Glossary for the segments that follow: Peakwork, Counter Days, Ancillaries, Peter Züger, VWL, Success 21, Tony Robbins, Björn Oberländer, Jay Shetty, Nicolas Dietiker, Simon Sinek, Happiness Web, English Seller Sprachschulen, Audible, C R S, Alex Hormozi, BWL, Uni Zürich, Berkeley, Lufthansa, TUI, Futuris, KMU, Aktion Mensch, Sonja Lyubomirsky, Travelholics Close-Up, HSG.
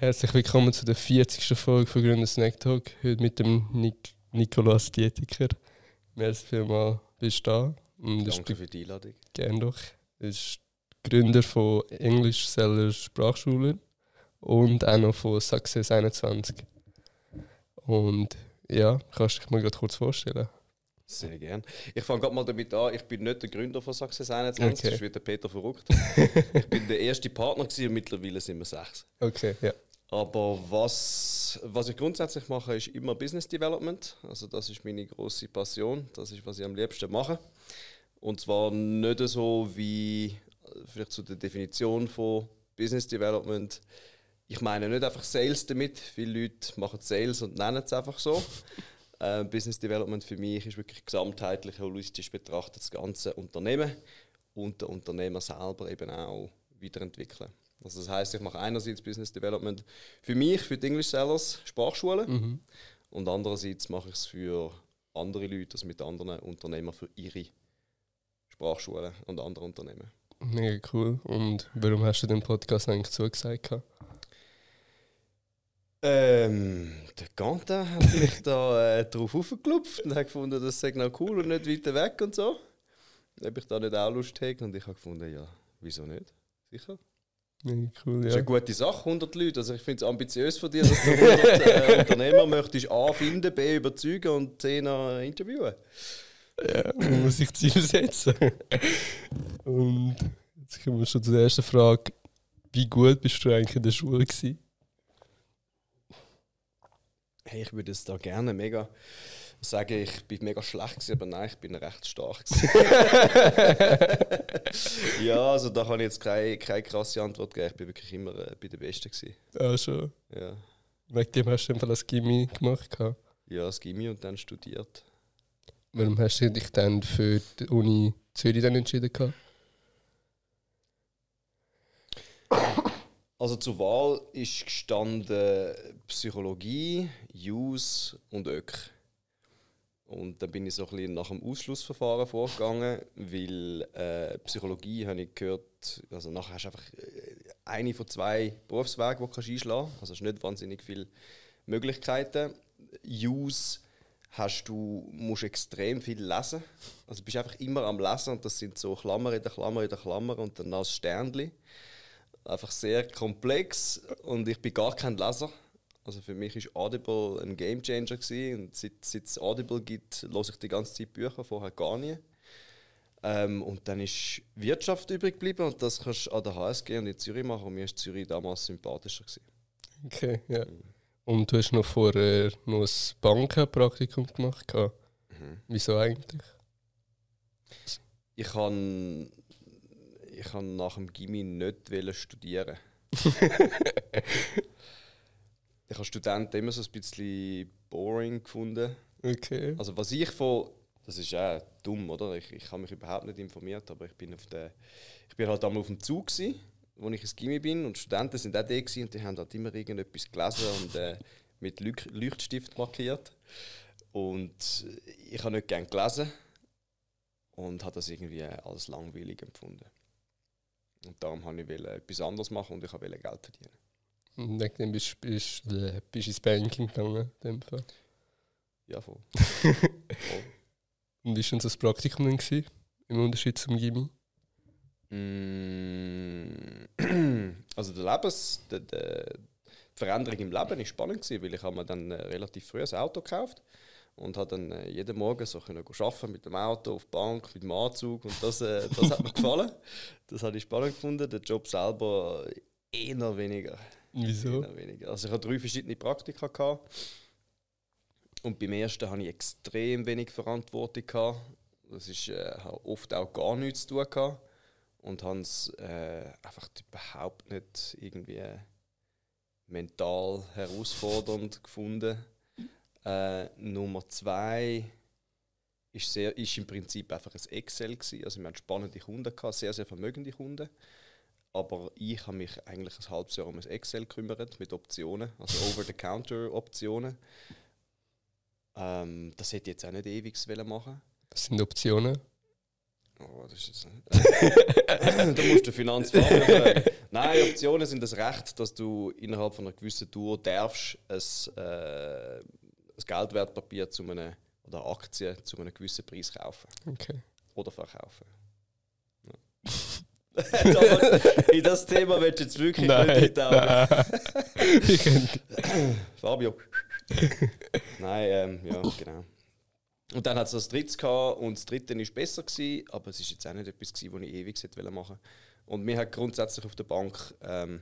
Herzlich willkommen zu der 40. Folge von Gründer Snack Talk. Heute mit dem Nicolas Dietiker. Merci vielmals, bist du da. Danke für die Einladung. Gerne doch. Er ist Gründer von English Seller Sprachschulen und auch noch von Success 21. Und ja, kannst du dich mal kurz vorstellen? Sehr gerne. Ich fange gerade mal damit an, ich bin nicht der Gründer von Success 21, okay. Das wird der Peter verrückt. Ich bin der erste Partner gewesen und mittlerweile sind wir 6. Okay, ja. Aber was ich grundsätzlich mache, ist immer Business Development. Also das ist meine grosse Passion, das ist, was ich am liebsten mache. Und zwar nicht so wie, vielleicht zu der Definition von Business Development, ich meine nicht einfach Sales damit, viele Leute machen Sales und nennen es einfach so. Business Development für mich ist wirklich gesamtheitlich, holistisch betrachtet das ganze Unternehmen und den Unternehmer selber eben auch weiterentwickeln. Also das heisst, ich mache einerseits Business Development für mich, für die English Sellers Sprachschulen und andererseits mache ich es für andere Leute, also mit anderen Unternehmern für ihre Sprachschulen und andere Unternehmen. Mega cool. Und warum hast du den Podcast eigentlich zugesagt? Der Gantin hat mich da drauf aufgeklopft und hat gefunden, das sei noch cool und nicht weiter weg und so. Ob ich da nicht auch Lust hätte und ich habe gefunden, ja, wieso nicht? Sicher. Cool, ja. Das ist eine gute Sache, 100 Leute. Also ich finde es ambitiös von dir, dass du 100 Unternehmer möchtest A finden, B überzeugen und C interviewen. Ja, man muss sich Ziel setzen. Und jetzt kommen wir schon zur ersten Frage. Wie gut bist du eigentlich in der Schule gewesen? Hey, ich würde es da gerne mega sagen, ich bin mega schlecht gewesen, aber nein, ich bin recht stark gewesen. Ja, also da kann ich jetzt keine krasse Antwort geben. Ich bin wirklich immer bei den Besten gewesen. Ah, schon? Ja. Wegen dem hast du einfach das Gymi gemacht? Ja, das Gymi und dann studiert. Warum hast du dich dann für die Uni Zürich dann entschieden? Also zur Wahl ist gestanden Psychologie, JUS und ÖK. Und dann bin ich so ein bisschen nach dem Ausschlussverfahren vorgegangen, weil Psychologie, habe ich gehört, also nachher hast du einfach eine von zwei Berufswegen, die du einschlagen kannst. Also es sind nicht wahnsinnig viele Möglichkeiten. JUS musst du extrem viel lesen. Also du bist einfach immer am Lesen und das sind so Klammer in der Klammer in der Klammer und dann noch ein Sternchen. Einfach sehr komplex und ich bin gar kein Leser. Also für mich war Audible ein Gamechanger und seit es Audible gibt, lese ich die ganze Zeit Bücher, vorher gar nie. Und dann ist Wirtschaft übrig geblieben und das kannst du an der HSG und in Zürich machen und mir war Zürich damals sympathischer gewesen. Okay, ja. Und du hast noch vorher noch ein Bankenpraktikum gemacht? Wieso eigentlich? Ich wollte nach dem Gymi nicht studieren. Ich habe Studenten immer so ein bisschen boring gefunden. Okay. Also was ich das ist auch dumm, oder? Ich habe mich überhaupt nicht informiert, aber ich bin halt einmal auf dem Zug gewesen, wo ich ins Gymi bin und Studenten sind auch da gewesen und die haben halt immer irgendetwas gelesen und mit Leuchtstift markiert. Und ich habe nicht gerne gelesen und habe das irgendwie als langweilig empfunden. Und darum wollte ich etwas anderes machen und ich wollte Geld verdienen. Und dann bist du ins Banking gegangen? In dem Fall. Ja, voll. Und wie war denn so das Praktikum denn gewesen, im Unterschied zum Gymi? Also die Veränderung im Leben war spannend gewesen, weil ich habe mir dann relativ früh ein Auto gekauft und habe dann jeden Morgen so arbeiten mit dem Auto, auf der Bank, mit dem Anzug und das hat mir gefallen. Das habe ich spannend gefunden, der Job selber eher weniger. Wieso? Eher weniger. Also ich hatte 3 verschiedene Praktika gehabt. Und beim ersten hatte ich extrem wenig Verantwortung gehabt. Das ist oft auch gar nichts zu tun gehabt. Und habe es einfach überhaupt nicht irgendwie mental herausfordernd gefunden. Nummer 2 ist im Prinzip einfach ein Excel gewesen. Also wir hatten spannende Kunden gehabt, sehr, sehr vermögende Kunden. Aber ich habe mich eigentlich ein halbes Jahr um ein Excel gekümmert mit Optionen, also Over-the-Counter-Optionen. Das hätte ich jetzt auch nicht ewig machen wollen. Was sind Optionen? Oh, das ist jetzt nicht. Da musst du Finanzfragen. Nein, Optionen sind das Recht, dass du innerhalb von einer gewissen Tour darfst ein Geldwertpapier zu einem, oder Aktien zu einem gewissen Preis kaufen. Okay. Oder verkaufen. Ja. In das Thema willst du jetzt wirklich nicht eintauchen. Fabio. Nein, ja, genau. Und dann hat es das Drittes gehabt und das Dritte war besser gewesen, aber es war jetzt auch nicht etwas, das ich ewig machen wollte. Und mir hat grundsätzlich auf der Bank der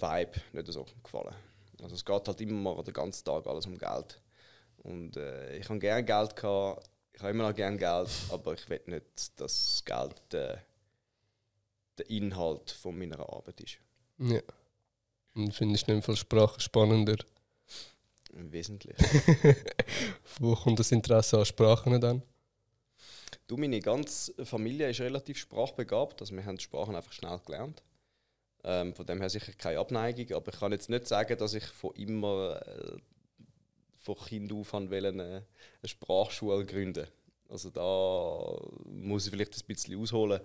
Vibe nicht so gefallen. Also es geht halt immer mal den ganzen Tag alles um Geld. Und ich habe gerne Geld gehabt, ich habe immer noch gerne Geld, aber ich will nicht, dass Geld der Inhalt von meiner Arbeit ist. Ja. Und findest du in dem Fall Sprache spannender? Wesentlich. Wo kommt das Interesse an Sprachen dann? Du, meine ganze Familie ist relativ sprachbegabt. Also wir haben die Sprachen einfach schnell gelernt. Von dem her sicher keine Abneigung. Aber ich kann jetzt nicht sagen, dass ich von immer von Kind auf eine Sprachschule gründen. Also da muss ich vielleicht ein bisschen ausholen.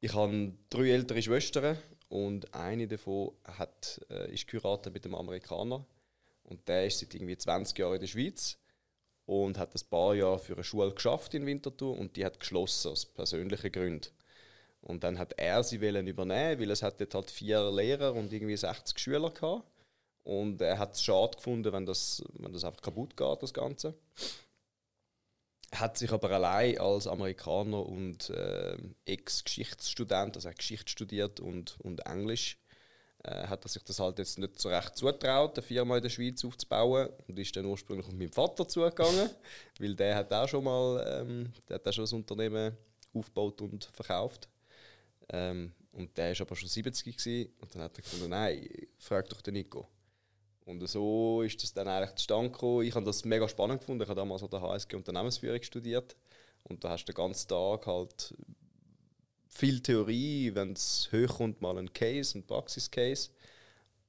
Ich habe 3 ältere Schwestern und eine davon ist geheiratet mit einem Amerikaner. Und der ist seit irgendwie 20 Jahren in der Schweiz und hat ein paar Jahre für eine Schule geschafft in Winterthur und die hat geschlossen aus persönlichen Gründen. Und dann hat er sie übernehmen, weil es hat dort halt 4 Lehrer und irgendwie 60 Schüler gehabt. Und er hat es schade gefunden, wenn das einfach kaputt geht, das Ganze. Hat sich aber allein als Amerikaner und Ex-Geschichtsstudent, also er hat Geschichte studiert und Englisch, hat er sich das halt jetzt nicht so recht zugetraut, eine Firma in der Schweiz aufzubauen, und ist dann ursprünglich auf meinen Vater zugegangen, weil der hat auch schon mal ein Unternehmen aufgebaut und verkauft. Und der war aber schon 70 gewesen, und dann hat er gefunden, nein, frag doch den Nico. Und so ist das dann eigentlich zustande gekommen. Ich habe das mega spannend gefunden, ich habe damals an der HSG Unternehmensführung studiert und da hast du den ganzen Tag halt viel Theorie, wenn es hochkommt, mal ein Case, ein Praxiscase.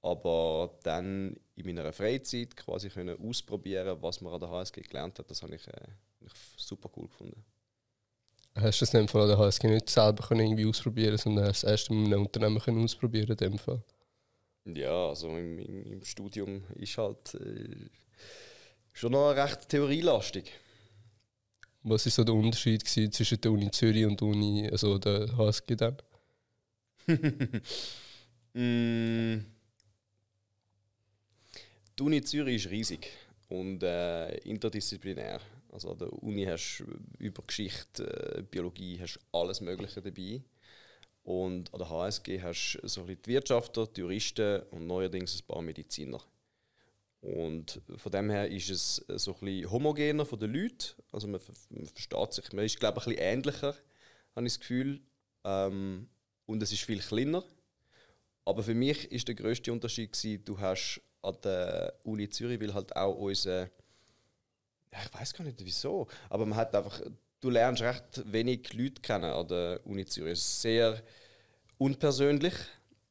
Aber dann in meiner Freizeit quasi können ausprobieren, was man an der HSG gelernt hat, das habe ich super cool gefunden. Hast du das in dem Fall an der HSG nicht selber können irgendwie ausprobieren, sondern hast du es erst in einem Unternehmen können ausprobieren in dem Fall? Ja, also im Studium ist halt schon noch recht theorielastig. Was war so der Unterschied zwischen der Uni Zürich und der Uni, also der HSG dann? Die Uni Zürich ist riesig und interdisziplinär. Also an der Uni hast du über Geschichte, Biologie, hast alles Mögliche dabei. Und an der HSG hast du so ein bisschen die Wirtschaftler, die Juristen und neuerdings ein paar Mediziner. Und von dem her ist es so ein bisschen homogener von den Leuten, also man versteht sich, man ist, glaube ich, ein bisschen ähnlicher, habe ich das Gefühl, und es ist viel kleiner. Aber für mich war der grösste Unterschied gewesen, du hast an der Uni Zürich, weil halt auch unsere, ich weiß gar nicht wieso, aber man hat einfach, du lernst recht wenig Leute kennen an der Uni Zürich, es ist sehr unpersönlich.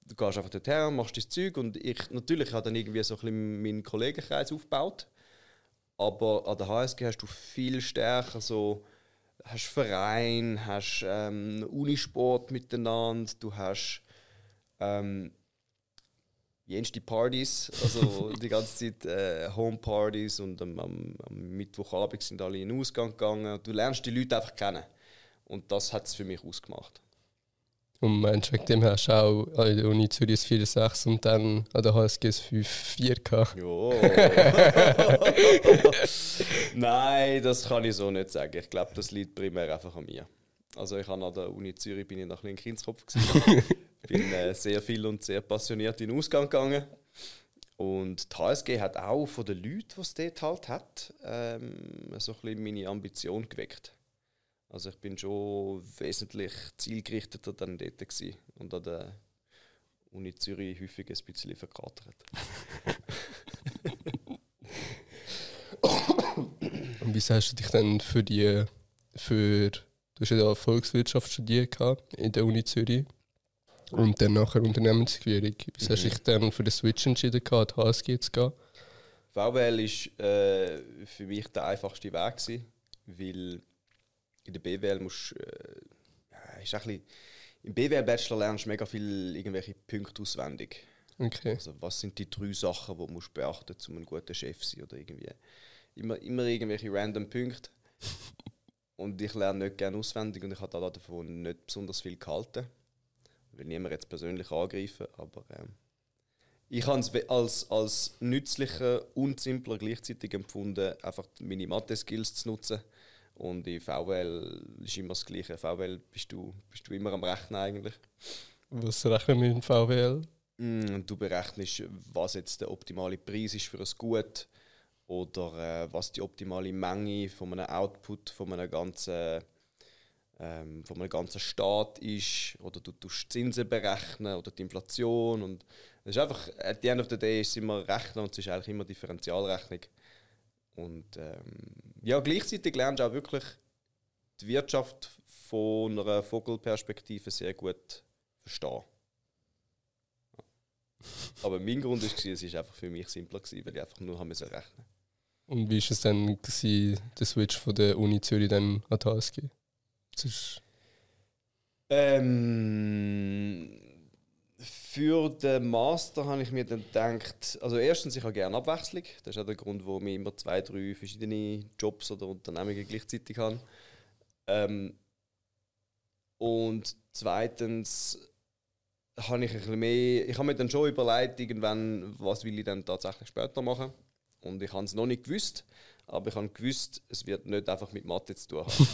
Du gehst einfach dorthin, machst dein Zeug und natürlich habe dann irgendwie so ein bisschen meinen Kollegenkreis aufgebaut. Aber an der HSG hast du viel stärker so, hast Verein, hast Unisport miteinander, du hast jenste Partys, also die ganze Zeit Homepartys und am Mittwochabend sind alle in den Ausgang gegangen. Du lernst die Leute einfach kennen und das hat es für mich ausgemacht. Und meinst du, wegen dem hast du auch an der Uni Zürich 4,6 und dann an der HSG 5,4 gehabt? Ja. Nein, das kann ich so nicht sagen. Ich glaube, das liegt primär einfach an mir. Also ich habe an der Uni Zürich bin ich noch ein bisschen Kindskopf gewesen. Bin sehr viel und sehr passioniert in den Ausgang gegangen. Und die HSG hat auch von den Leuten, die es dort halt hat, so ein bisschen meine Ambition geweckt. Also ich bin schon wesentlich zielgerichteter dann dort gewesen und an der Uni Zürich häufig ein bisschen verkatert. Und wieso hast du dich dann du hast ja Volkswirtschaft studiert in der Uni Zürich und dann nachher Unternehmensführung. Wieso hast du dich dann für den Switch entschieden, an die HSG zu gehen? VWL war für mich der einfachste Weg gewesen, weil in der BWL musst ist ein bisschen, im BWL-Bachelor lernst du mega viel irgendwelche Punkte auswendig. Okay. Also was sind die 3 Sachen, die musst du beachten, um ein guter Chef zu sein oder irgendwie. Immer irgendwelche random Punkte. Und ich lerne nicht gerne auswendig und ich habe da davon nicht besonders viel gehalten. Ich will niemanden jetzt persönlich angreifen, aber ich habe es als nützlicher und simpler gleichzeitig empfunden, einfach meine Mathe-Skills zu nutzen. Und in VWL ist immer das Gleiche. VWL bist du immer am Rechnen eigentlich. Was rechnen wir in VWL? Du berechnest, was jetzt der optimale Preis ist für ein Gut oder was die optimale Menge von einem Output von einem ganzen Staat ist, oder du tust Zinsen berechnen oder die Inflation. Und es ist einfach, at the end of the day ist es immer Rechnen und es ist eigentlich immer Differentialrechnung. Und ja, gleichzeitig lernst du auch wirklich die Wirtschaft von einer Vogelperspektive sehr gut verstehen. Aber mein Grund war, es war einfach für mich simpler, weil ich einfach nur rechnen musste. Und wie war es dann, der Switch von der Uni Zürich dann an die HSG? Für den Master habe ich mir dann gedacht, also erstens, ich habe gerne Abwechslung. Das ist auch der Grund, warum ich immer 2-3 verschiedene Jobs oder Unternehmungen gleichzeitig habe. Und zweitens habe ich ein bisschen mehr, ich habe mir dann schon überlegt, irgendwann, was will ich dann tatsächlich später machen. Und ich habe es noch nicht gewusst, aber ich habe gewusst, es wird nicht einfach mit Mathe zu tun haben.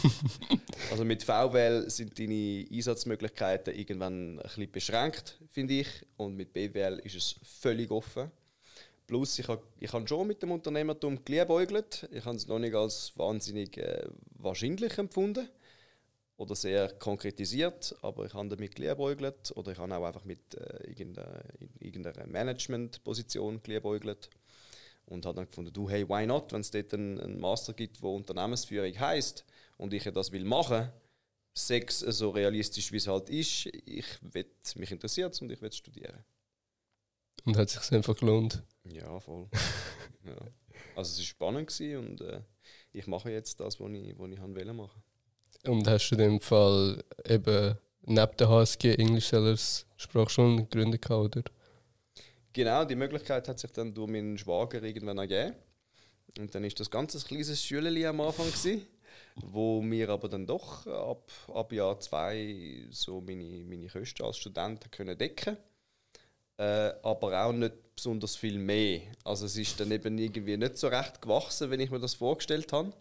Also mit VWL sind deine Einsatzmöglichkeiten irgendwann ein bisschen beschränkt, finde ich. Und mit BWL ist es völlig offen. Plus, ich habe schon mit dem Unternehmertum geliebäugelt. Ich habe es noch nicht als wahnsinnig wahrscheinlich empfunden oder sehr konkretisiert, aber ich habe damit geliebäugelt. Oder ich habe auch einfach mit irgendeiner Managementposition geliebäugelt. Und habe dann gefunden, hey, why not, wenn es dort einen Master gibt, der Unternehmensführung heisst und ich das will machen, Sex so realistisch wie es halt ist, mich interessiert es und ich will studieren. Und hat es sich einfach gelohnt? Ja, voll. Ja. Also es war spannend gewesen und ich mache jetzt das, was ich wollte machen. Und hast du in dem Fall eben neben der HSG English Seller Sprachschulen gegründet, oder? Genau, die Möglichkeit hat sich dann durch meinen Schwager irgendwann ergeben. Und dann war das ganz ein kleines Schülerli am Anfang gewesen, wo mir aber dann doch ab Jahr 2 so meine Kosten als Student können decken. Aber auch nicht besonders viel mehr. Also es ist dann eben irgendwie nicht so recht gewachsen, wenn ich mir das vorgestellt habe.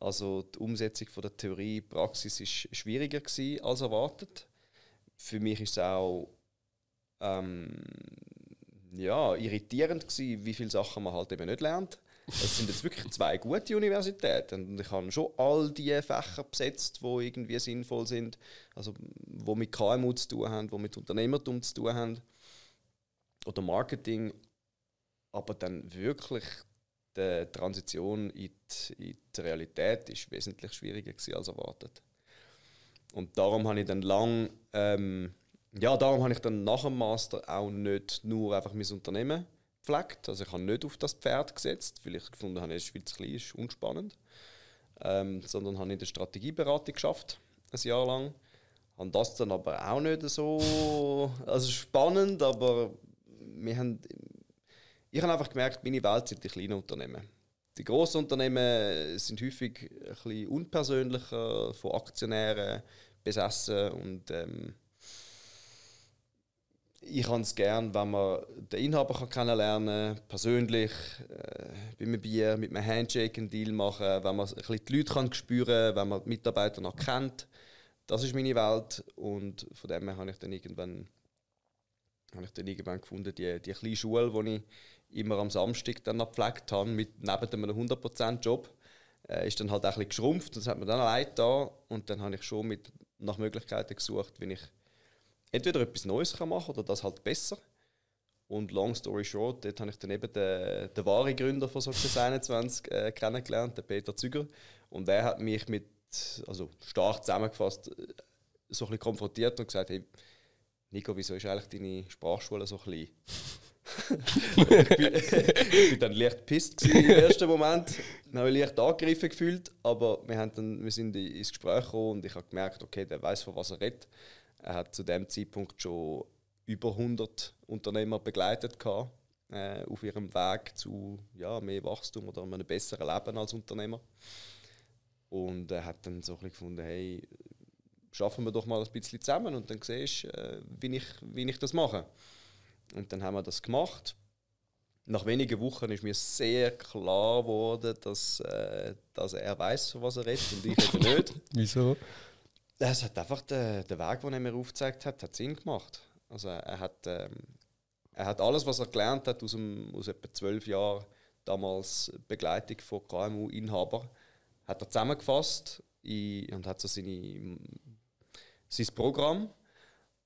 Also die Umsetzung von der Theorie, Praxis ist schwieriger gewesen als erwartet. Für mich ist es auch irritierend gewesen, wie viele Sachen man halt eben nicht lernt. Es sind jetzt wirklich 2 gute Universitäten und ich habe schon all die Fächer besetzt, die irgendwie sinnvoll sind, also die mit KMU zu tun haben, die mit Unternehmertum zu tun haben oder Marketing, aber dann wirklich die Transition in die Realität ist wesentlich schwieriger gewesen als erwartet. Und darum habe ich dann lang darum habe ich dann nach dem Master auch nicht nur einfach mein Unternehmen gepflegt. Also ich habe nicht auf das Pferd gesetzt, weil ich gefunden habe, es ist viel zu klein, ist unspannend. Sondern habe in der Strategieberatung gearbeitet, ein Jahr lang. Und das dann aber auch nicht so spannend, aber ich habe einfach gemerkt, meine Welt sind die kleinen Unternehmen. Die grossen Unternehmen sind häufig ein bisschen unpersönlicher, von Aktionären besessen und ich habe es gerne, wenn man den Inhaber kennenlernen kann, persönlich, bei einem Bier, mit einem Handshake einen Deal machen, wenn man ein bisschen die Leute spüren kann, wenn man die Mitarbeiter noch kennt. Das ist meine Welt und von dem her habe ich dann irgendwann gefunden, die kleine Schule, die ich immer am Samstag dann noch gepflegt habe, neben einem 100%-Job, ist dann halt ein bisschen geschrumpft. Das hat mir dann allein getan und dann habe ich schon nach Möglichkeiten gesucht, wie ich entweder etwas Neues kann machen oder das halt besser. Und long story short, dort habe ich dann eben den wahren Gründer von Success 21 kennengelernt, den Peter Züger. Und er hat mich stark zusammengefasst, so ein bisschen konfrontiert und gesagt, hey Nico, wieso ist eigentlich deine Sprachschule so klein? Ich bin dann leicht gepisst im ersten Moment. Dann habe ich leicht angegriffen gefühlt, aber wir sind ins Gespräch gekommen und ich habe gemerkt, okay, der weiß, von was er redet. Er hat zu dem Zeitpunkt schon über 100 Unternehmer begleitet gehabt, auf ihrem Weg zu mehr Wachstum oder einem besseren Leben als Unternehmer. Und er hat dann so ein bisschen gefunden, hey, schaffen wir doch mal ein bisschen zusammen und dann siehst du, wie ich das mache. Und dann haben wir das gemacht. Nach wenigen Wochen ist mir sehr klar geworden, dass er weiss, von was er redet und ich eben nicht. Wieso? Es hat einfach den Weg, den er mir aufgezeigt hat, Sinn gemacht. Also er hat alles, was er gelernt hat, aus etwa 12 Jahren damals Begleitung von KMU-Inhabern, hat er zusammengefasst und hat so sein Programm.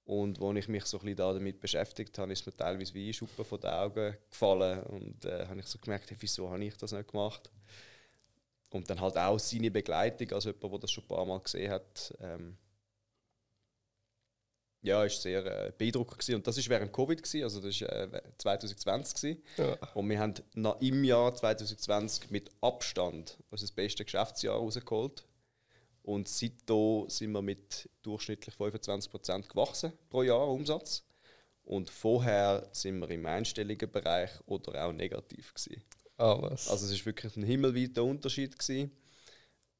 Und als ich mich so ein bisschen damit beschäftigt habe, ist mir teilweise wie Schuppen von den Augen gefallen. Und habe ich so gemerkt, wieso habe ich das nicht gemacht? Und dann halt auch seine Begleitung, also jemand, der das schon ein paar Mal gesehen hat, ist sehr beeindruckend gewesen. Und das war während Covid gewesen, also das war 2020 gewesen. Ja. Und wir haben im Jahr 2020 mit Abstand unser bestes Geschäftsjahr rausgeholt. Und seitdem sind wir mit durchschnittlich 25% gewachsen pro Jahr Umsatz. Und vorher sind wir im einstelligen Bereich oder auch negativ gewesen. Also es war wirklich ein himmelweiter Unterschied gewesen.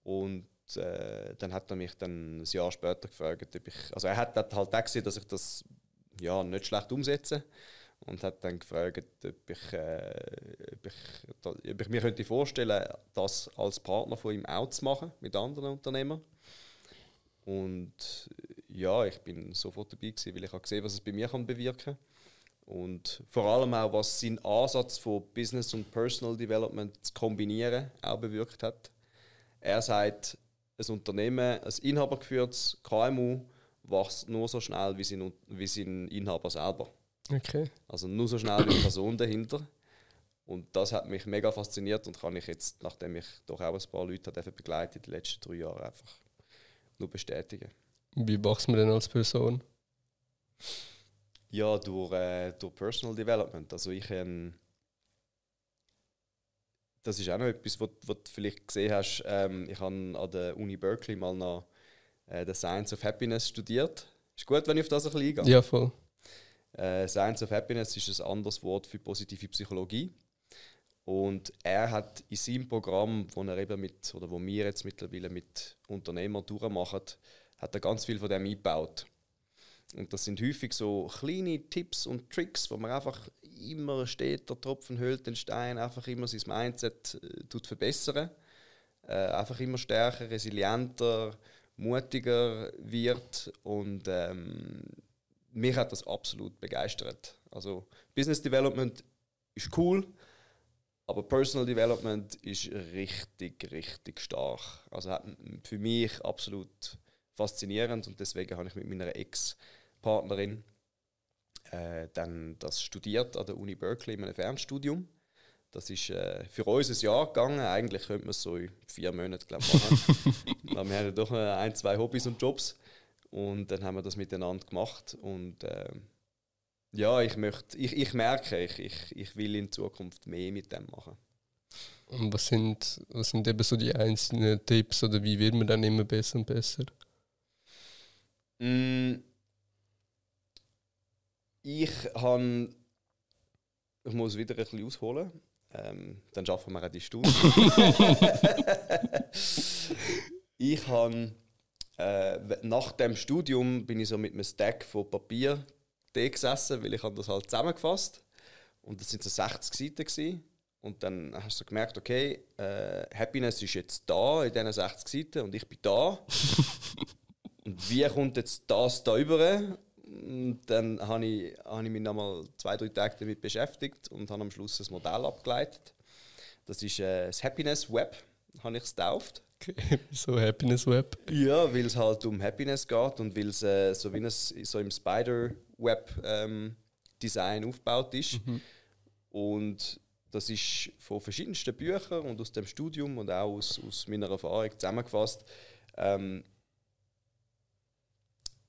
Und dann hat er mich dann ein Jahr später gefragt, ob ich... Also er hat halt auch gesehen, dass ich das nicht schlecht umsetze. Und hat dann gefragt, ob ich mir könnte vorstellen, das als Partner von ihm auch zu machen, mit anderen Unternehmern. Und ich bin sofort dabei gewesen, weil ich auch gesehen, was es bei mir kann bewirken. Und vor allem auch, was sein Ansatz von Business und Personal Development zu kombinieren auch bewirkt hat. Er sagt, ein Unternehmen, ein inhabergeführtes KMU, wächst nur so schnell wie sein Inhaber selber. Okay. Also nur so schnell wie die Person dahinter. Und das hat mich mega fasziniert und kann ich jetzt, nachdem ich doch auch ein paar Leute begleitet habe in den letzten 3 Jahren, einfach nur bestätigen. Wie wächst man denn als Person? Ja, durch Personal Development. Also das ist auch noch etwas, was du vielleicht gesehen hast. Ich habe an der Uni Berkeley mal noch The Science of Happiness studiert. Ist gut, wenn ich auf das ein bisschen eingehe? Ja, voll. Science of Happiness ist ein anderes Wort für positive Psychologie. Und er hat in seinem Programm, wo wir jetzt mittlerweile mit Unternehmern durchmachen, hat er ganz viel von dem eingebaut. Und das sind häufig so kleine Tipps und Tricks, wo man einfach immer steht, der Tropfen höhlt den Stein, einfach immer sein Mindset verbessern. Einfach immer stärker, resilienter, mutiger wird und mich hat das absolut begeistert. Also Business Development ist cool, aber Personal Development ist richtig, richtig stark. Also für mich absolut faszinierend und deswegen habe ich mit meiner Ex-Partnerin dann das studiert an der Uni Berkeley in einem Fernstudium. Das ist für uns ein Jahr gegangen. Eigentlich könnte man es so in 4 Monaten machen. Aber wir haben ja doch 1-2 Hobbys und Jobs. Und dann haben wir das miteinander gemacht und ich will in Zukunft mehr mit dem machen. Und was sind eben so die einzelnen Tipps oder wie wird man dann immer besser und besser? Ich muss wieder ein bisschen ausholen, dann schaffen wir auch die Stunde. Ich habe... nach dem Studium bin ich so mit einem Stack von Papier gesessen, weil ich das halt zusammengefasst habe. Und das waren so 60 Seiten gewesen. Und dann hast du gemerkt, okay, Happiness ist jetzt da in diesen 60 Seiten und ich bin da. Und wie kommt jetzt das da rüber? Und dann habe ich mich nochmal 2-3 Tage damit beschäftigt und habe am Schluss das Modell abgeleitet. Das ist das Happiness Web, habe ich es getauft. Okay, so Happiness Web. Ja, weil es halt um Happiness geht und weil es so wie es so im Spider-Web-Design aufgebaut ist. Mhm. Und das ist von verschiedensten Büchern und aus dem Studium und auch aus meiner Erfahrung zusammengefasst,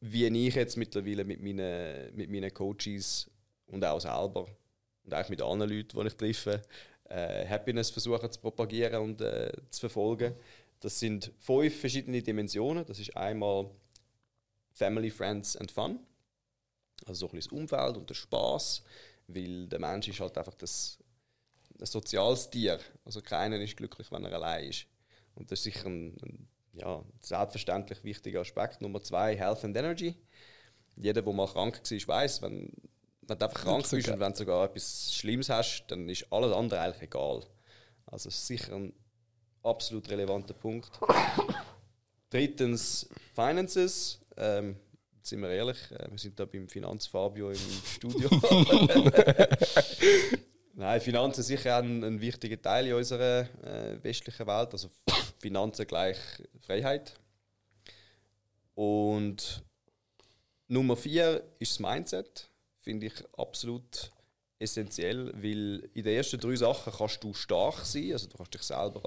wie ich jetzt mittlerweile mit meinen Coaches und auch selber und auch mit anderen Leuten, die ich treffe, Happiness versuchen zu propagieren und zu verfolgen. Das sind 5 verschiedene Dimensionen. Das ist einmal Family, Friends and Fun. Also so ein bisschen das Umfeld und der Spass, weil der Mensch ist halt einfach ein soziales Tier. Also keiner ist glücklich, wenn er allein ist. Und das ist sicher ein selbstverständlich wichtiger Aspekt. Nummer 2, Health and Energy. Jeder, der mal krank war, weiss, wenn du einfach krank bist und wenn du sogar etwas Schlimmes hast, dann ist alles andere eigentlich egal. Also das ist sicher ein absolut relevanter Punkt. 3. Finances. Sind wir ehrlich, wir sind da beim Finanzfabio im Studio. Nein, Finanzen sind sicher ein wichtiger Teil in unserer westlichen Welt. Also Finanzen gleich Freiheit. Und Nummer 4 ist das Mindset. Finde ich absolut essentiell, weil in den ersten 3 Sachen kannst du stark sein. Also du kannst dich selber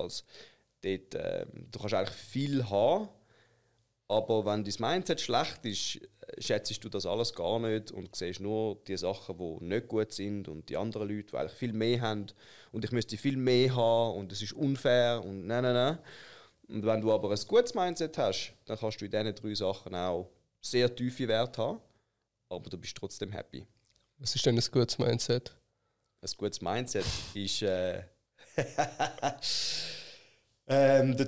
du kannst eigentlich viel haben. Aber wenn dein Mindset schlecht ist, schätzt du das alles gar nicht und siehst nur die Sachen, die nicht gut sind und die anderen Leute, die eigentlich viel mehr haben und ich müsste viel mehr haben und es ist unfair und nein. Und wenn du aber ein gutes Mindset hast, dann kannst du in diesen 3 Sachen auch sehr tiefe Werte haben, aber du bist trotzdem happy. Was ist denn ein gutes Mindset? Ein gutes Mindset ist... der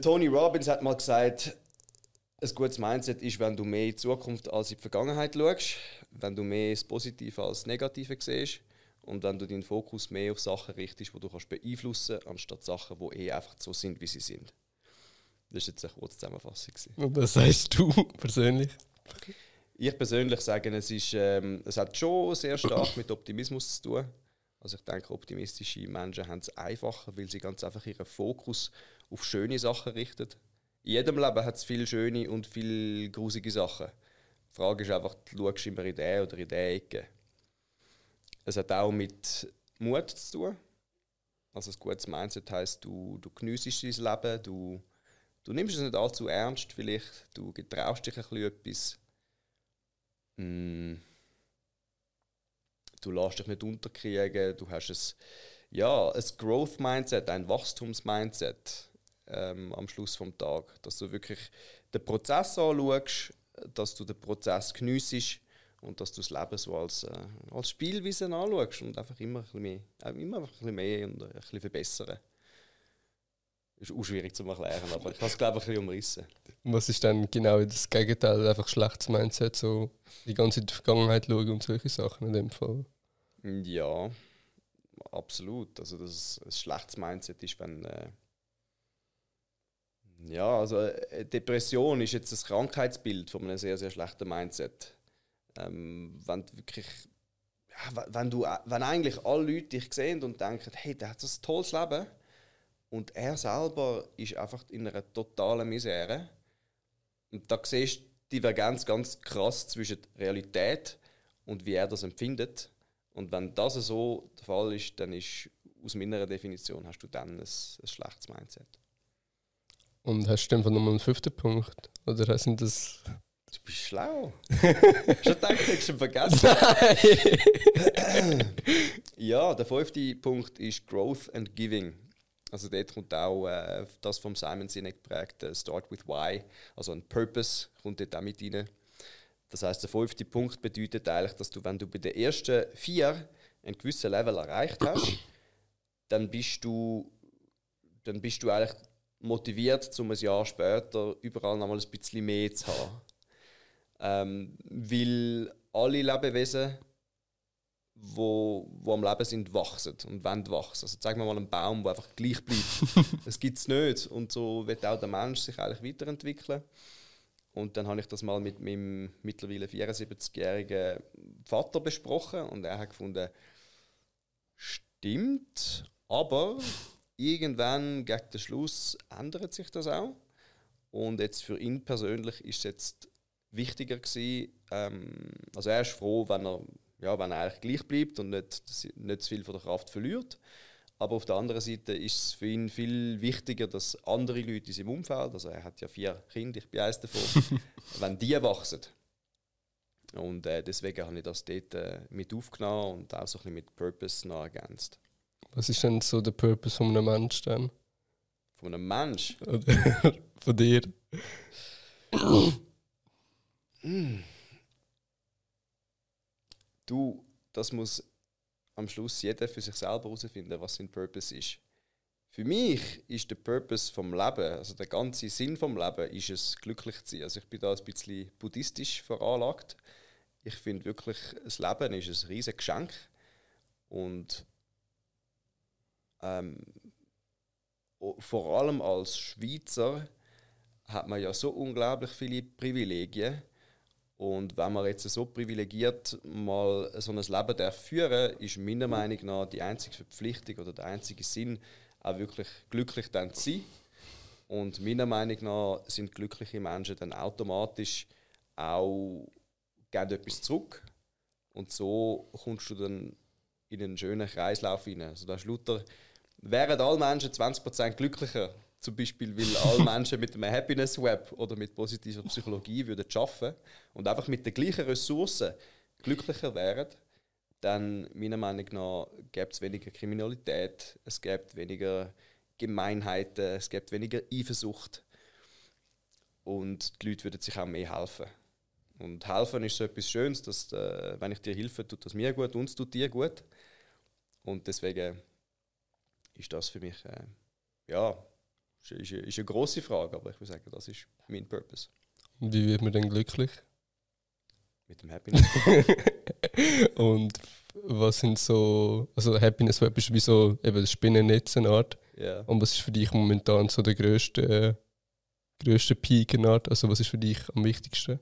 Tony Robbins hat mal gesagt... Ein gutes Mindset ist, wenn du mehr in die Zukunft als in die Vergangenheit schaust, wenn du mehr das Positive als das Negative siehst und wenn du deinen Fokus mehr auf Sachen richtest, die du beeinflussen kannst, anstatt Sachen, die einfach so sind, wie sie sind. Das war jetzt eine kurze Zusammenfassung. Und was sagst du persönlich? Ich persönlich sage, es hat schon sehr stark mit Optimismus zu tun. Also ich denke, optimistische Menschen haben es einfacher, weil sie ganz einfach ihren Fokus auf schöne Sachen richten. In jedem Leben hat es viele schöne und viele grusige Sachen. Die Frage ist einfach, schaust du immer in diese oder in diese Ecke? Es hat auch mit Mut zu tun. Also ein gutes Mindset heisst, du geniessest dein Leben, du nimmst es nicht allzu ernst vielleicht, du getraust dich ein bisschen etwas. Du lässt dich nicht unterkriegen, du hast ein Growth-Mindset, ein Wachstums-Mindset. Am Schluss des Tages. Dass du wirklich den Prozess anschaust, dass du den Prozess geniessest und dass du das Leben so als Spielwiese anschaust und einfach immer ein bisschen mehr und ein bisschen verbessern. Ist auch schwierig zu erklären, aber ich kann es, glaube ich, ein bisschen umrissen. Was ist dann genau das Gegenteil? Einfach schlechtes Mindset, so die ganze in die Vergangenheit schauen und solche Sachen in dem Fall? Ja, absolut. Also das ein schlechtes Mindset ist, wenn... Depression ist jetzt das Krankheitsbild von einem sehr, sehr schlechten Mindset. Wenn eigentlich alle Leute dich sehen und denken, hey, der hat so ein tolles Leben und er selber ist einfach in einer totalen Misere. Und da siehst du die Divergenz ganz krass zwischen Realität und wie er das empfindet. Und wenn das so der Fall ist, dann ist aus meiner Definition hast du dann ein schlechtes Mindset. Und hast du einfach nochmal einen 5. Punkt? Oder sind das... Du bist schlau. Schon gedacht, du hättest ihn vergessen. Nein. Ja, der 5. Punkt ist Growth and Giving. Also dort kommt auch das vom Simon Sinek geprägt, Start with Why, also ein Purpose, kommt dort auch mit rein. Das heisst, der 5. Punkt bedeutet eigentlich, dass du, wenn du bei den ersten 4 einen gewissen Level erreicht hast, dann bist du eigentlich... motiviert, um ein Jahr später überall noch mal ein bisschen mehr zu haben. Weil alle Lebewesen, die am Leben sind, wachsen und wollen wachsen. Also sagen wir mal einen Baum, der einfach gleich bleibt. Das gibt es nicht. Und so wird auch der Mensch sich eigentlich weiterentwickeln. Und dann habe ich das mal mit meinem mittlerweile 74-jährigen Vater besprochen. Und er hat gefunden, stimmt, aber... Irgendwann, gegen den Schluss, ändert sich das auch. Und jetzt für ihn persönlich ist es jetzt wichtiger gewesen. Also er ist froh, wenn er eigentlich gleich bleibt und nicht zu viel von der Kraft verliert. Aber auf der anderen Seite ist es für ihn viel wichtiger, dass andere Leute in seinem Umfeld, also er hat ja 4 Kinder, ich bin eines davon, wenn die wachsen. Und deswegen habe ich das dort mit aufgenommen und auch so ein bisschen mit Purpose noch ergänzt. Was ist denn so der Purpose von einem Menschen dann? Von einem Menschen? Von dir? Du, das muss am Schluss jeder für sich selber herausfinden, was sein Purpose ist. Für mich ist der Purpose vom Leben, also der ganze Sinn vom Leben, ist es, glücklich zu sein. Also ich bin da ein bisschen buddhistisch veranlagt. Ich finde wirklich, das Leben ist ein riesiges Geschenk. Und vor allem als Schweizer hat man ja so unglaublich viele Privilegien. Und wenn man jetzt so privilegiert mal so ein Leben führen darf, ist meiner Meinung nach die einzige Verpflichtung oder der einzige Sinn, auch wirklich glücklich dann zu sein. Und meiner Meinung nach sind glückliche Menschen dann automatisch auch geben etwas zurück. Und so kommst du dann in einen schönen Kreislauf rein. Also da ist Luther, wären alle Menschen 20% glücklicher, zum Beispiel, weil alle Menschen mit einem Happiness Web oder mit positiver Psychologie würden arbeiten und einfach mit den gleichen Ressourcen glücklicher wären, dann meiner Meinung nach gäbe es weniger Kriminalität, es gäbe weniger Gemeinheiten, es gäbe weniger Eifersucht und die Leute würden sich auch mehr helfen. Und helfen ist so etwas Schönes, dass wenn ich dir helfe, tut das mir gut, uns tut dir gut. Und deswegen ist das für mich ist eine grosse Frage, aber ich würde sagen, das ist mein Purpose. Und wie wird man denn glücklich? Mit dem Happiness Web. Und was sind so, also Happiness Web ist wie so eben das Spinnennetz eine Art. Yeah. Und was ist für dich momentan so der grösste Peak in Art? Also was ist für dich am wichtigsten?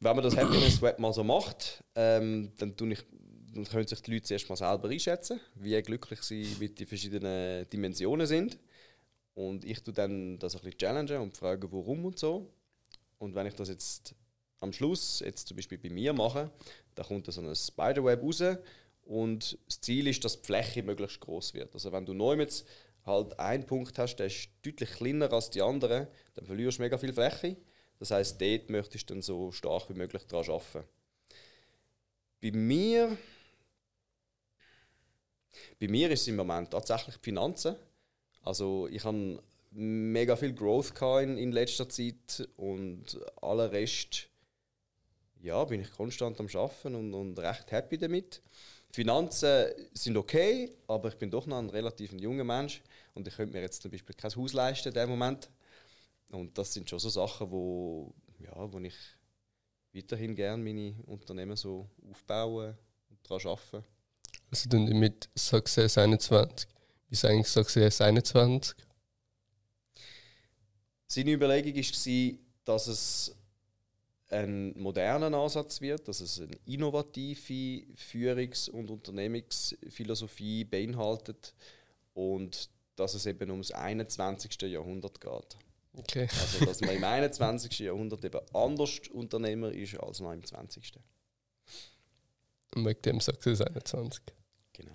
Wenn man das Happiness Web mal so macht, dann können sich die Leute zuerst mal selber einschätzen, wie glücklich sie mit den verschiedenen Dimensionen sind. Und ich tue dann das ein bisschen challengen und frage, warum und so. Und wenn ich das jetzt am Schluss, jetzt zum Beispiel bei mir mache, dann kommt da so ein Spiderweb raus und das Ziel ist, dass die Fläche möglichst groß wird. Also wenn du neu mit halt einen Punkt hast, der ist deutlich kleiner als die anderen, dann verlierst du mega viel Fläche. Das heisst, dort möchtest du dann so stark wie möglich daran arbeiten. Bei mir ist es im Moment tatsächlich die Finanzen. Also ich habe mega viel Growth in letzter Zeit und aller Rest bin ich konstant am Arbeiten und recht happy damit. Finanzen sind okay, aber ich bin doch noch ein relativ junger Mensch und ich könnte mir jetzt zum Beispiel kein Haus leisten in dem Moment. Und das sind schon so Sachen, wo ich weiterhin gerne meine Unternehmen so aufbauen und daran arbeiten. Also dann mit Success 21. Wieso eigentlich Success 21? Seine Überlegung war, dass es ein moderner Ansatz wird, dass es eine innovative Führungs- und Unternehmensphilosophie beinhaltet und dass es eben ums 21. Jahrhundert geht. Okay. Also dass man im 21. Jahrhundert eben anders Unternehmer ist als noch im 20. Und wegen dem Success 21. Genau.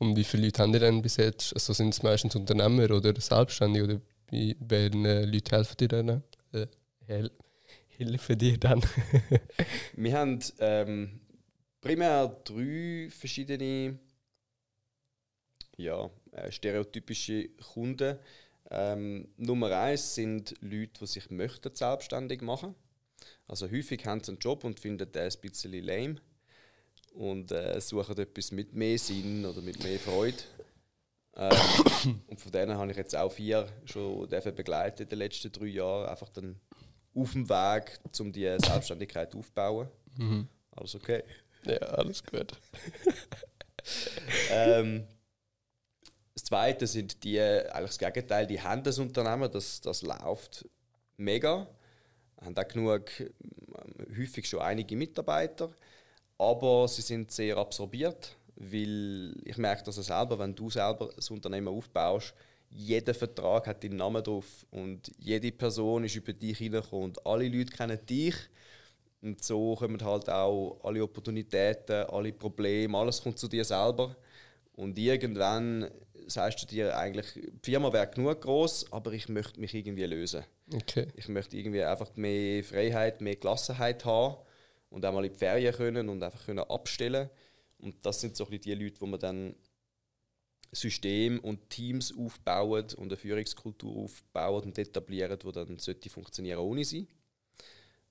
Und wie viele Leute haben die denn bis jetzt? Also sind es meistens Unternehmer oder Selbstständige oder welchen Leute helfen dir dann? Wir haben primär drei verschiedene stereotypische Kunden. Nummer 1 sind Leute, die sich selbstständig machen möchten. Also häufig haben sie einen Job und finden den ein bisschen lame und suchen etwas mit mehr Sinn oder mit mehr Freude. Und von denen habe ich jetzt auch 4 schon begleitet in den letzten 3 Jahren, einfach dann auf dem Weg, um die Selbstständigkeit aufzubauen. Mhm. Alles okay? Ja, alles gut. Das Zweite sind die, eigentlich das Gegenteil, die haben das Unternehmen, das läuft mega, haben auch genug, häufig schon einige Mitarbeiter, aber sie sind sehr absorbiert. Weil ich merke das selber, wenn du selber das Unternehmen aufbaust, jeder Vertrag hat deinen Namen drauf und jede Person ist über dich hineingekommen und alle Leute kennen dich. Und so kommen halt auch alle Opportunitäten, alle Probleme, alles kommt zu dir selber. Und irgendwann sagst du dir eigentlich, die Firma wäre genug gross, aber ich möchte mich irgendwie lösen. Okay. Ich möchte irgendwie einfach mehr Freiheit, mehr Gelassenheit haben und auch mal in die Ferien können und einfach können abstellen. Und das sind so ein bisschen die Leute, wo man dann System und Teams aufbauen und eine Führungskultur aufbauen und etablieren, die dann funktionieren ohne sie.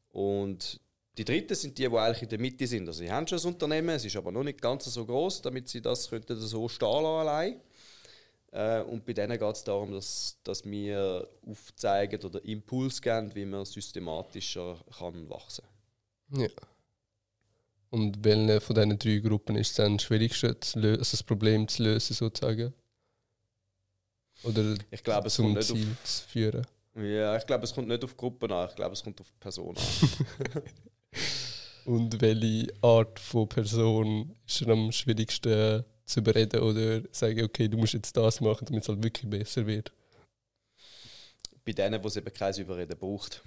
Und die Dritten sind die eigentlich in der Mitte sind. Also sie haben schon ein Unternehmen, es ist aber noch nicht ganz so groß, damit sie das könnten so stehen lassen allein. Und bei denen geht es darum, dass wir aufzeigen oder Impuls geben, wie man systematischer kann wachsen kann. Ja. Und welche von diesen drei Gruppen ist es dann schwierigste, das Problem zu lösen, sozusagen? Oder ich glaube, es zum kommt Ziel nicht auf, zu führen? Ja, ich glaube, es kommt nicht auf Gruppen an, ich glaube, es kommt auf Personen an. Und welche Art von Person ist am schwierigsten zu überreden oder sagen, okay, du musst jetzt das machen, damit es halt wirklich besser wird? Bei denen, die es eben kein Überreden braucht.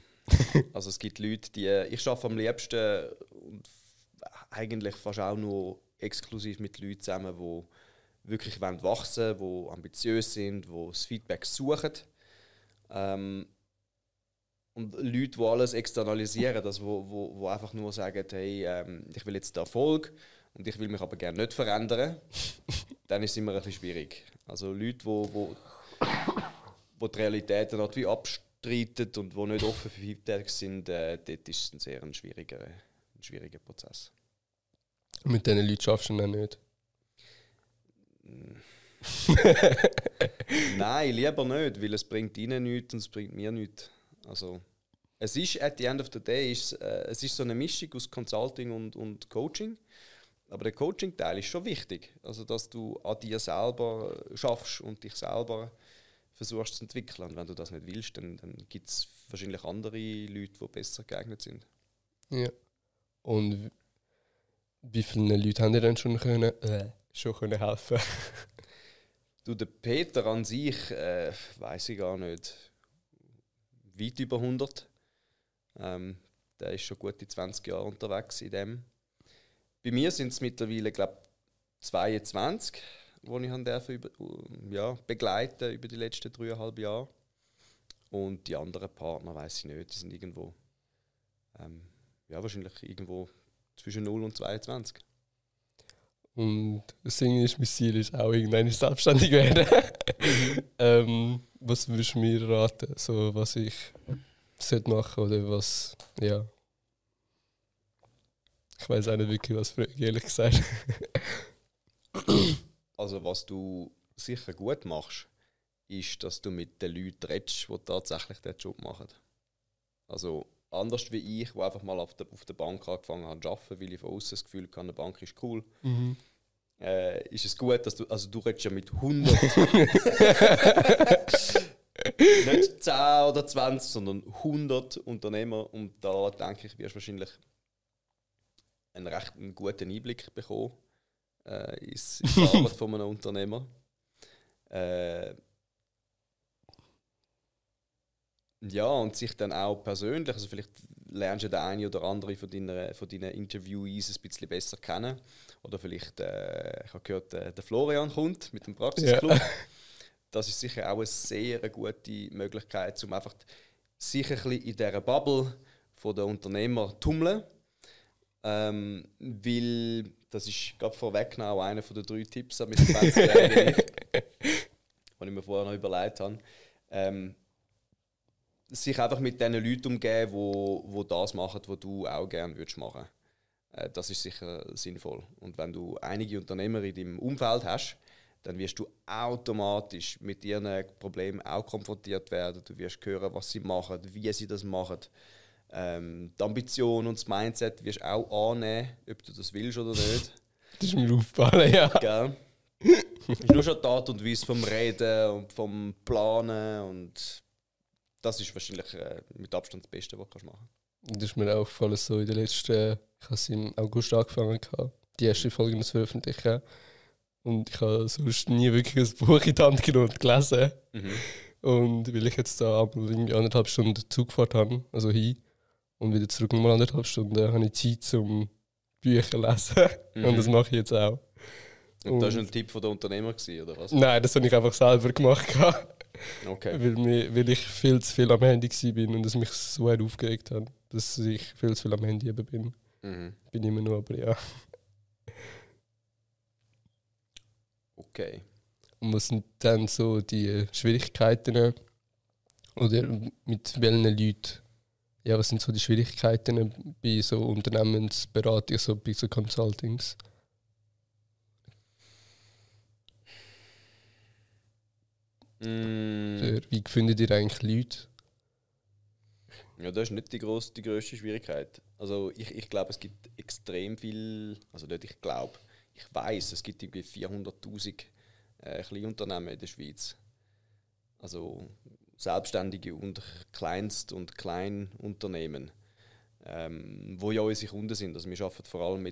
Also es gibt Leute, ich arbeite am liebsten und eigentlich fast auch nur exklusiv mit Leuten zusammen, die wirklich wachsen wollen, die ambitiös sind, die das Feedback suchen. Und Leute, die alles externalisieren, also die einfach nur sagen, hey, ich will jetzt den Erfolg und ich will mich aber gerne nicht verändern, dann ist es immer ein bisschen schwierig. Also Leute, die die Realität natürlich abstreiten und die nicht offen für Feedback sind, dort ist es ein sehr schwieriger Prozess. Mit diesen Leuten schaffst du dann nicht? Nein, lieber nicht, weil es bringt ihnen nichts und es bringt mir nichts. Also, es ist, at the end of the day, es ist so eine Mischung aus Consulting und Coaching. Aber der Coaching-Teil ist schon wichtig. Also, dass du an dir selber schaffst und dich selber versuchst zu entwickeln. Und wenn du das nicht willst, dann gibt es wahrscheinlich andere Leute, die besser geeignet sind. Ja. Und wie viele Leute haben dir dann schon können helfen? Du, der Peter an sich, weiss ich gar nicht, weit über 100. Der ist schon gute 20 Jahre unterwegs in dem. Bei mir sind es mittlerweile, glaube ich, 22, die ich begleiten über die letzten 3,5 Jahre. Und die anderen Partner weiss ich nicht, die sind irgendwo... wahrscheinlich irgendwo zwischen 0 und 22. Und das Ding ist, mein Ziel ist auch irgendwann selbstständig werden. Was würdest du mir raten, so, was ich machen oder was, ja. Ich weiß auch nicht wirklich, was frage, ehrlich gesagt. Also was du sicher gut machst, ist, dass du mit den Leuten redest, die tatsächlich den Job machen. Also anders wie ich, der einfach mal auf der Bank angefangen hat zu arbeiten, weil ich von außen das Gefühl hatte, eine Bank ist cool. Mhm. Ist es gut, dass du redest ja mit 100. Nicht 10 oder 20, sondern 100 Unternehmer. Und da denke ich, wirst du wahrscheinlich einen recht guten Einblick bekommen in die Arbeit von einem Unternehmer. Ja, und sich dann auch persönlich, also vielleicht lernst du den einen oder anderen von deinen Interviewees ein bisschen besser kennen. Oder vielleicht, ich habe gehört, der Florian kommt mit dem Praxisclub. Ja. Das ist sicher auch eine sehr gute Möglichkeit, um einfach sich ein bisschen in dieser Bubble von den Unternehmern zu tummeln. Weil, das ist gerade vorweg auch einer der 3 Tipps, mit dem den ich mir vorher noch überlegt habe. Sich einfach mit den Leuten umgeben, die das machen, was du auch gerne machen würdest. Das ist sicher sinnvoll. Und wenn du einige Unternehmer in deinem Umfeld hast, dann wirst du automatisch mit ihren Problemen auch konfrontiert werden. Du wirst hören, was sie machen, wie sie das machen. Die Ambition und das Mindset wirst du auch annehmen, ob du das willst oder nicht. Das ist mir aufgefallen, ja. Gell? Ist nur schon die Art und Weise vom Reden und vom Planen und... Das ist wahrscheinlich mit Abstand das Beste, was du machen kannst. Das ist mir auch aufgefallen, so in der letzten, ich habe es im August angefangen, die erste Folge zu veröffentlichen. Und ich habe sonst nie wirklich ein Buch in die Hand genommen und gelesen. Mhm. Und weil ich jetzt da irgendwie 1,5 Stunden Zugfahrt habe, also hin und wieder zurück nochmal 1,5 Stunden, habe ich Zeit zum Bücher lesen. Mhm. Und das mache ich jetzt auch. Und das war ein Tipp von den Unternehmern, oder was? Nein, das habe ich einfach selber gemacht. Okay. Weil ich viel zu viel am Handy war und es mich so aufgeregt hat, dass ich viel zu viel am Handy eben bin. Mhm. Bin immer nur, aber ja. Okay. Und was sind dann so die Schwierigkeiten? Oder mit welchen Leuten? Ja, was sind so die Schwierigkeiten bei so Unternehmensberatung, so bei so Consultings? Mm. Wie findet ihr eigentlich Leute? Ja, das ist nicht die grösste Schwierigkeit. Also ich glaube, es gibt extrem viel, also nicht ich glaube, ich weiss, es gibt irgendwie 400'000 Kleinunternehmen in der Schweiz. Also Selbstständige und Kleinst- und Kleinunternehmen, wo ja unsere Kunden sind. Also wir arbeiten vor allem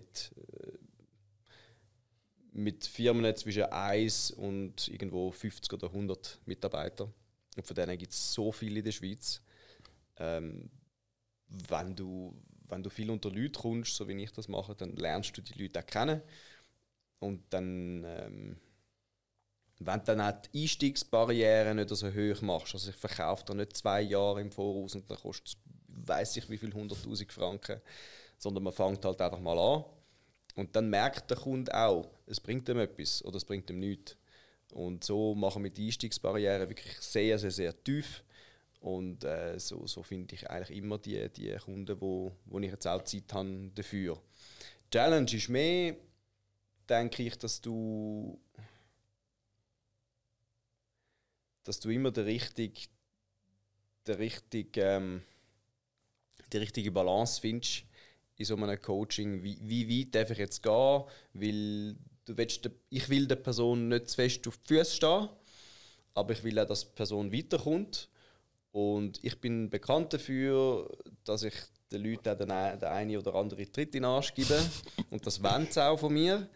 mit Firmen zwischen 1 und irgendwo 50 oder 100 Mitarbeitern. Und von denen gibt es so viele in der Schweiz. Wenn du viel unter Leute kommst, so wie ich das mache, dann lernst du die Leute auch kennen. Und dann, wenn du dann auch die Einstiegsbarrieren nicht so hoch machst, also ich verkaufe dir nicht 2 Jahre im Voraus und dann kostet es, weiss ich wie viel, 100'000 Franken, sondern man fängt halt einfach mal an. Und dann merkt der Kunde auch, es bringt ihm etwas oder es bringt ihm nichts. Und so machen wir die Einstiegsbarriere wirklich sehr, sehr, sehr tief. Und so finde ich eigentlich immer die Kunden, wo ich jetzt auch Zeit habe dafür. Die Challenge ist mehr, denke ich, dass du immer die richtige Balance findest in so einem Coaching. Wie weit darf ich jetzt gehen? Weil ich will der Person nicht zu fest auf die Füße stehen, aber ich will auch, dass die Person weiterkommt. Und ich bin bekannt dafür, dass ich den Leuten auch den einen oder anderen Tritt in den Arsch gebe. Und das wollen sie auch von mir.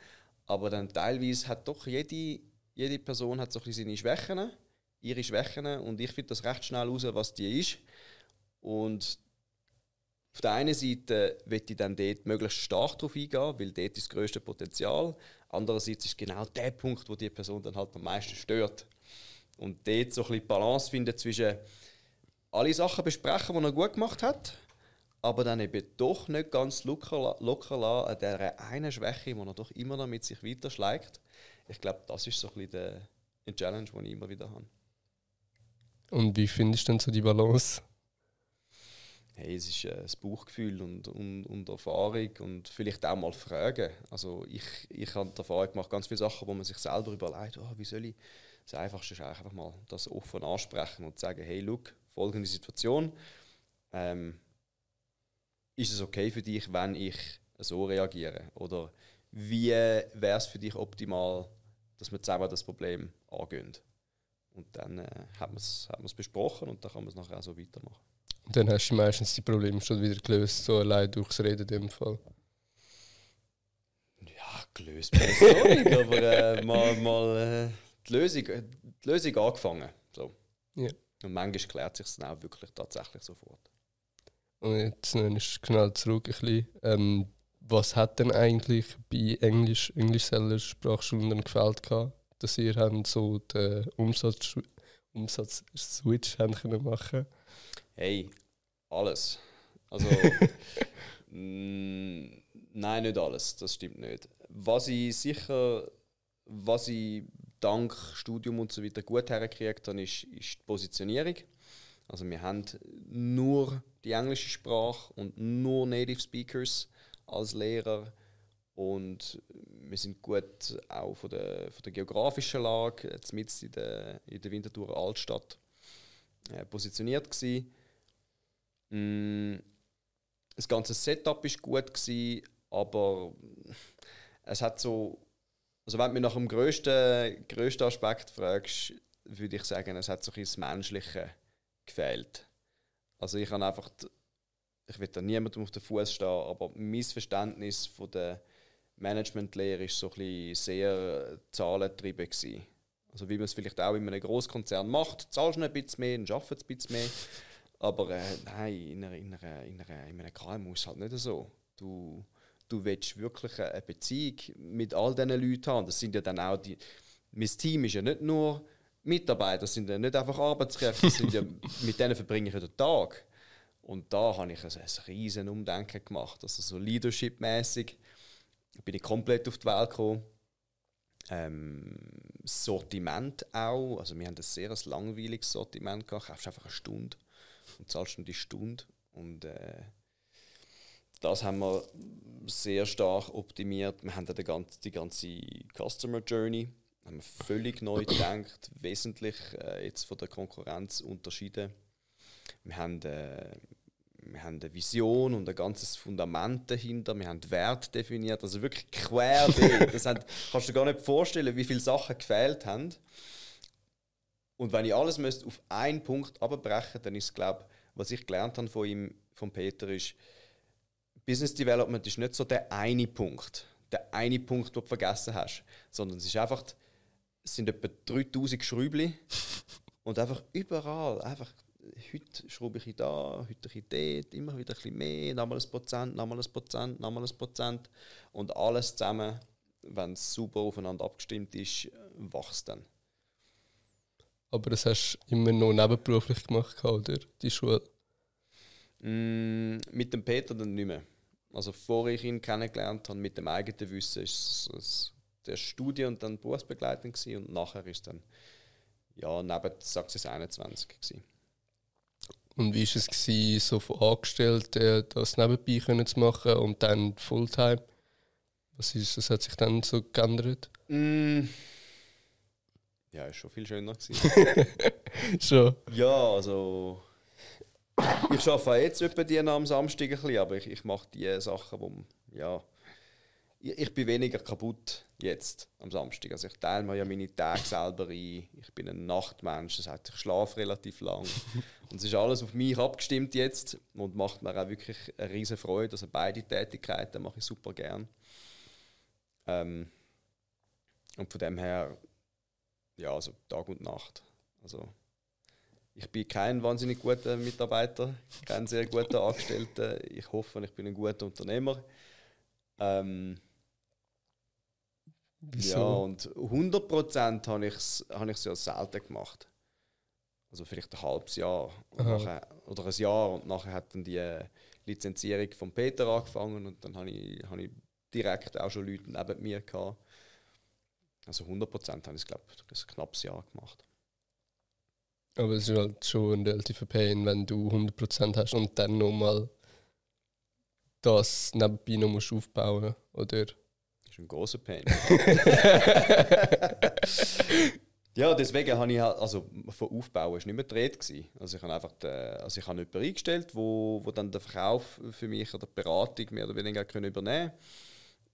Aber dann teilweise hat doch jede Person hat so ein bisschen ihre Schwächen. Und ich finde das recht schnell raus, was die ist. Und auf der einen Seite möchte ich dann dort möglichst stark darauf eingehen, weil dort ist das grösste Potenzial. Andererseits ist genau der Punkt, wo die Person dann halt am meisten stört. Und dort so ein bisschen Balance finden zwischen alle Sachen besprechen, die er gut gemacht hat, aber dann eben doch nicht ganz locker lassen an dieser einen Schwäche, die er doch immer noch mit sich weiterschlägt. Ich glaube, das ist so ein bisschen eine Challenge, die ich immer wieder habe. Und wie findest du denn so die Balance? Hey, es ist das Bauchgefühl und Erfahrung und vielleicht auch mal Fragen. Also ich habe die Erfahrung gemacht, ganz viele Sachen, wo man sich selber überlegt, wie soll ich. Das Einfachste ist einfach mal das offen ansprechen und sagen, hey, look, folgende Situation. Ist es okay für dich, wenn ich so reagiere? Oder wie wäre es für dich optimal, dass wir zusammen das Problem angehen? Und dann hat man es besprochen und dann kann man es nachher auch so weitermachen. Und dann hast du meistens die Probleme schon wieder gelöst, so allein durchs Reden in dem Fall. Ja, gelöst bin ich auch nicht, aber die Lösung angefangen. So. Yeah. Und manchmal klärt sich es dann auch wirklich tatsächlich sofort. Und jetzt noch schnell zurück ein bisschen. Was hat denn eigentlich bei English Seller Sprachschulen gefällt, dass ihr so den Umsatz-Switch machen konnten? Hey, alles. Also, nein, nicht alles. Das stimmt nicht. Was ich dank Studium und so weiter gut hergekriegt habe, ist die Positionierung. Also wir haben nur die englische Sprache und nur Native Speakers als Lehrer. Und wir sind gut auch von der geografischen Lage, jetzt mitten in der Winterthurer Altstadt, positioniert gewesen. Das ganze Setup war gut gewesen, aber es hat so... Also wenn du mich nach dem grössten Aspekt fragst, würde ich sagen, es hat so ein bisschen das Menschliche gefehlt. Also ich will da niemandem auf den Fuß stehen, aber mein Verständnis von der Managementlehre war so ein bisschen sehr zahlentrieben gewesen. Also wie man es vielleicht auch in einem Grosskonzern macht, zahlst du ein bisschen mehr, dann arbeitest du ein bisschen mehr. Aber nein, in einer KMU ist es halt nicht so. Du willst wirklich eine Beziehung mit all diesen Leuten haben. Das sind ja dann auch mein Team ist ja nicht nur Mitarbeiter sind ja nicht einfach Arbeitskräfte, sind ja, mit denen verbringe ich ja den Tag. Und da habe ich also ein riesen Umdenken gemacht. Also so Leadership-mässig bin ich komplett auf die Welt gekommen. Sortiment auch. Also wir haben ein sehr langweiliges Sortiment gehabt. Du kaufst einfach eine Stunde und zahlst nur die Stunde. Und das haben wir sehr stark optimiert. Wir haben dann die ganze Customer Journey haben wir völlig neu gedacht, wesentlich jetzt von der Konkurrenz unterschieden. Wir haben eine Vision und ein ganzes Fundament dahinter. Wir haben Wert definiert, also wirklich quer. Das kannst du dir gar nicht vorstellen, wie viele Sachen gefehlt haben. Und wenn ich alles auf einen Punkt abbrechen, dann ist es, glaube ich, was ich gelernt habe von Peter ist, Business Development ist nicht so der eine Punkt, den du vergessen hast, sondern es sind etwa 3000 Schrübli und einfach überall, heute schraube ich da, heute ich dort, immer wieder ein bisschen mehr, nochmal ein Prozent. Und alles zusammen, wenn es super aufeinander abgestimmt ist, wächst dann. Aber das hast du immer noch nebenberuflich gemacht, oder? Die Schule? Mit dem Peter dann nicht mehr. Also bevor ich ihn kennengelernt habe, mit dem eigenen Wissen, ist es der Studie und dann berufsbegleitend gewesen. Und nachher ist dann neben Success 21 gewesen. Und wie war es gewesen, so von Angestellten das nebenbei können zu machen und dann Fulltime? Was hat sich dann so geändert? Ja, ist schon viel schöner gewesen. Schon. Ja, also ich arbeite jetzt etwa die am Samstag ein bisschen, aber ich mache die Sachen, ich bin weniger kaputt jetzt am Samstag. Also ich teile mir ja meine Tage selber ein. Ich bin ein Nachtmensch, das heißt, ich schlafe relativ lang. Und es ist alles auf mich abgestimmt jetzt und macht mir auch wirklich eine riesen Freude. Also beide Tätigkeiten mache ich super gern. Und von dem her, also Tag und Nacht. Also ich bin kein wahnsinnig guter Mitarbeiter, kein sehr guter Angestellter. Ich hoffe, ich bin ein guter Unternehmer. Und 100% habe ich es ja selten gemacht. Also vielleicht ein halbes Jahr oder ein Jahr. Und nachher hat dann die Lizenzierung von Peter angefangen und dann habe ich direkt auch schon Leute neben mir gehabt. Also 100% habe ich es, glaube ich, ein knappes Jahr gemacht. Aber es ist halt schon ein relativer Pain, wenn du 100% hast und dann nochmal das nebenbei noch musst aufbauen, oder? Das ist ein großer Pain. Ja, deswegen habe ich halt, also von Aufbauen war nicht mehr die Rede gewesen. Also ich habe einfach jemanden eingestellt, der dann den Verkauf für mich oder die Beratung mehr oder weniger übernehmen konnte.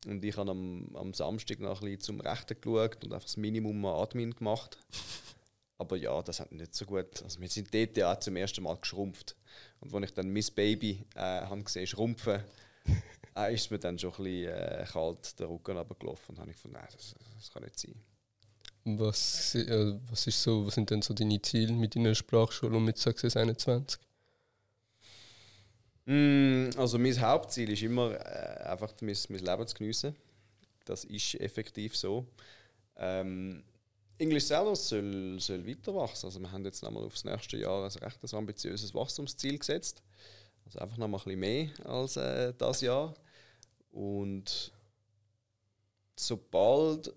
Und ich habe am Samstag noch ein bisschen zum Rechten geschaut und einfach das Minimum an Admin gemacht. Aber das hat nicht so gut. Also wir sind dort ja auch zum ersten Mal geschrumpft. Und als ich dann Miss Baby gesehen schrumpfen, ist mir dann schon ein bisschen kalt der Rücken runtergelaufen. Und habe ich gedacht, nein, das kann nicht sein. Was sind denn so deine Ziele mit deiner Sprachschule und mit Success 21? Also mein Hauptziel ist immer einfach mein Leben zu geniessen. Das ist effektiv so. English Seller soll weiter wachsen. Also wir haben jetzt nochmal aufs nächste Jahr ein recht ambitiöses Wachstumsziel gesetzt. Also einfach nochmal ein bisschen mehr als das Jahr. Und wir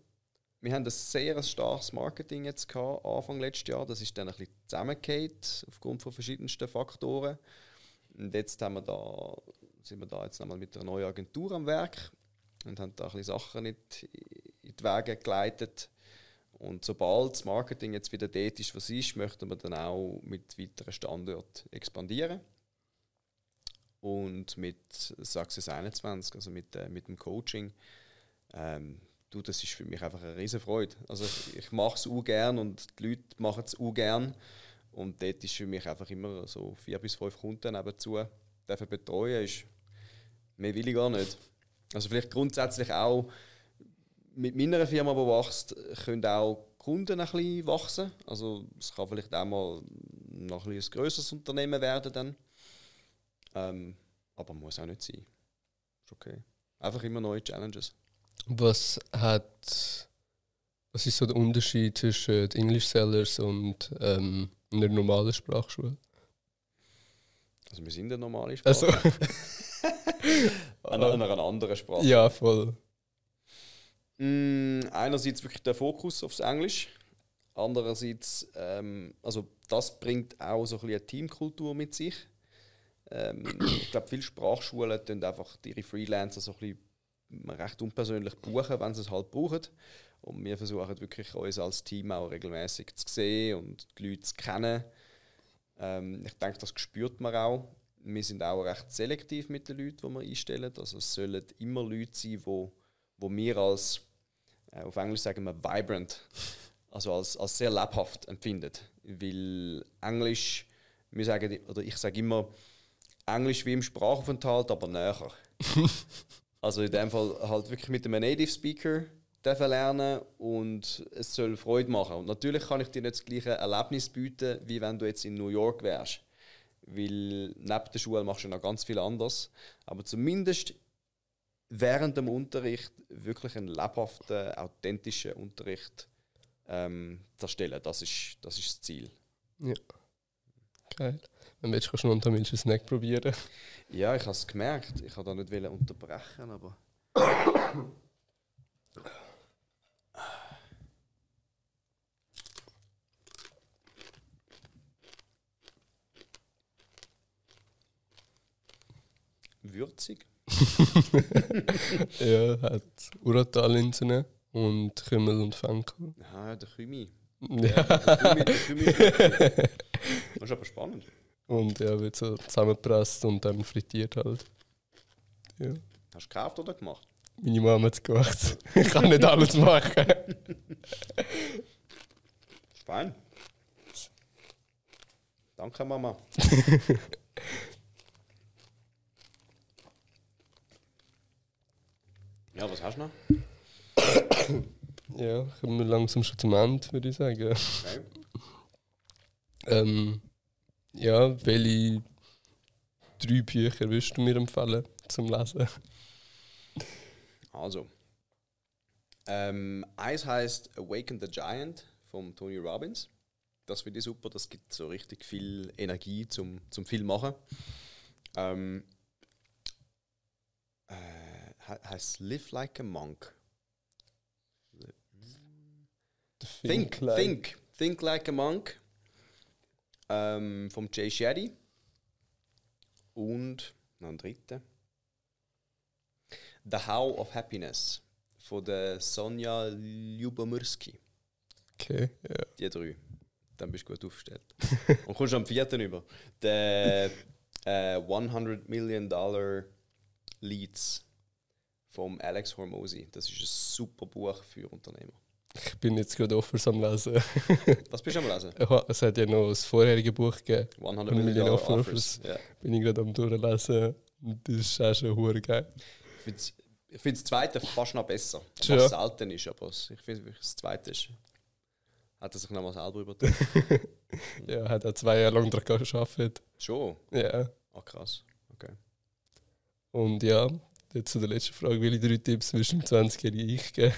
haben ein sehr starkes Marketing jetzt gehabt, Anfang letztes Jahr. Das ist dann ein bisschen zusammengefallen aufgrund von verschiedensten Faktoren. Und jetzt sind wir da jetzt nochmal mit einer neuen Agentur am Werk und haben da ein bisschen Sachen in die Wege geleitet. Und sobald das Marketing jetzt wieder dort ist, was ist, möchten wir dann auch mit weiteren Standorten expandieren. Und mit Success 21, also mit dem Coaching, das ist für mich einfach eine riesen Freude. Also ich mache es auch gern und die Leute machen es auch gern. Und dort ist für mich einfach immer so 4 bis 5 Kunden nebenzu dürfen betreuen, ist mehr will ich gar nicht. Also vielleicht grundsätzlich auch, mit meiner Firma, die wächst, können auch Kunden ein bisschen wachsen. Also es kann vielleicht auch mal noch ein grösseres Unternehmen werden. Dann. Aber muss auch nicht sein. Ist okay. Einfach immer neue Challenges. Was hat Was ist so der Unterschied zwischen den English Sellers und einer normalen Sprachschule? Also wir sind eine normale Sprachschule. Also. An einer anderen Sprache. Ja, voll. Einerseits wirklich der Fokus aufs Englisch. Andererseits, also das bringt auch so ein bisschen eine Teamkultur mit sich. Ich glaube, viele Sprachschulen tun einfach ihre Freelancer so ein bisschen recht unpersönlich buchen, wenn sie es halt brauchen. Und wir versuchen wirklich, uns als Team auch regelmäßig zu sehen und die Leute zu kennen. Ich denke, das spürt man auch. Wir sind auch recht selektiv mit den Leuten, die wir einstellen. Also es sollen immer Leute sein, die wir als, auf Englisch sagen wir, vibrant, also als sehr lebhaft empfinden. Weil Englisch, wir sagen, oder ich sage immer, Englisch wie im Sprachaufenthalt, aber näher. Also in dem Fall halt wirklich mit einem Native Speaker lernen und es soll Freude machen. Und natürlich kann ich dir nicht das gleiche Erlebnis bieten, wie wenn du jetzt in New York wärst. Weil neben der Schule machst du noch ganz viel anders. Aber zumindest während dem Unterricht wirklich einen lebhaften, authentischen Unterricht erstellen. Das ist das Ziel. Ja. Geil. Wenn du willst, kannst du noch einen Snack probieren. Ja, ich habe es gemerkt. Ich wollte da nicht unterbrechen, aber... Würzig. Ja, hat Uratalinsen und Kümmel und Fenkel. Ah, der Kümmel. Ja, der Kümmel. Das ist aber spannend. Und ja, wird so zusammengepresst und dann frittiert halt. Ja. Hast du gekauft oder gemacht? Meine Mama hat es gemacht. Ich kann nicht alles machen. Fein. Danke, Mama. Ja, was hast du noch? Ja, kommen wir langsam schon zum Ende, würde ich sagen. Okay. Ja, welche 3 Bücher würdest du mir empfehlen zum Lesen? Also, eins heisst Awaken the Giant von Tony Robbins. Das finde ich super, das gibt so richtig viel Energie zum viel machen. Heißt Live Like a Monk. Think Like a Monk. Vom Jay Shetty. Und noch ein dritten. The How of Happiness von der Sonja Lyubomirsky. Okay, ja. Yeah. Die 3. Dann bist du gut aufgestellt. Und kommst am 4. über. Der $100 Million Leads vom Alex Hormozi. Das ist ein super Buch für Unternehmer. Ich bin jetzt gerade offen am Lesen. Was bist du am Lesen? Es hat ja noch das vorherige Buch gegeben. $100 Million Offers. Yeah. Bin ich gerade am durchlesen. Das ist auch schon verdammt geil. Ich finde das zweite fast noch besser. Was ja selten ist, aber ich finde das zweite ist. Hat er sich nochmal selber übertragen. Ja, hat er 2 Jahre lang daran gearbeitet. Schon? Ja. Yeah. Ah, krass. Okay. Und ja, jetzt zu der letzten Frage, welche 3 Tipps wirst du dem 20-Jährigen ich geben?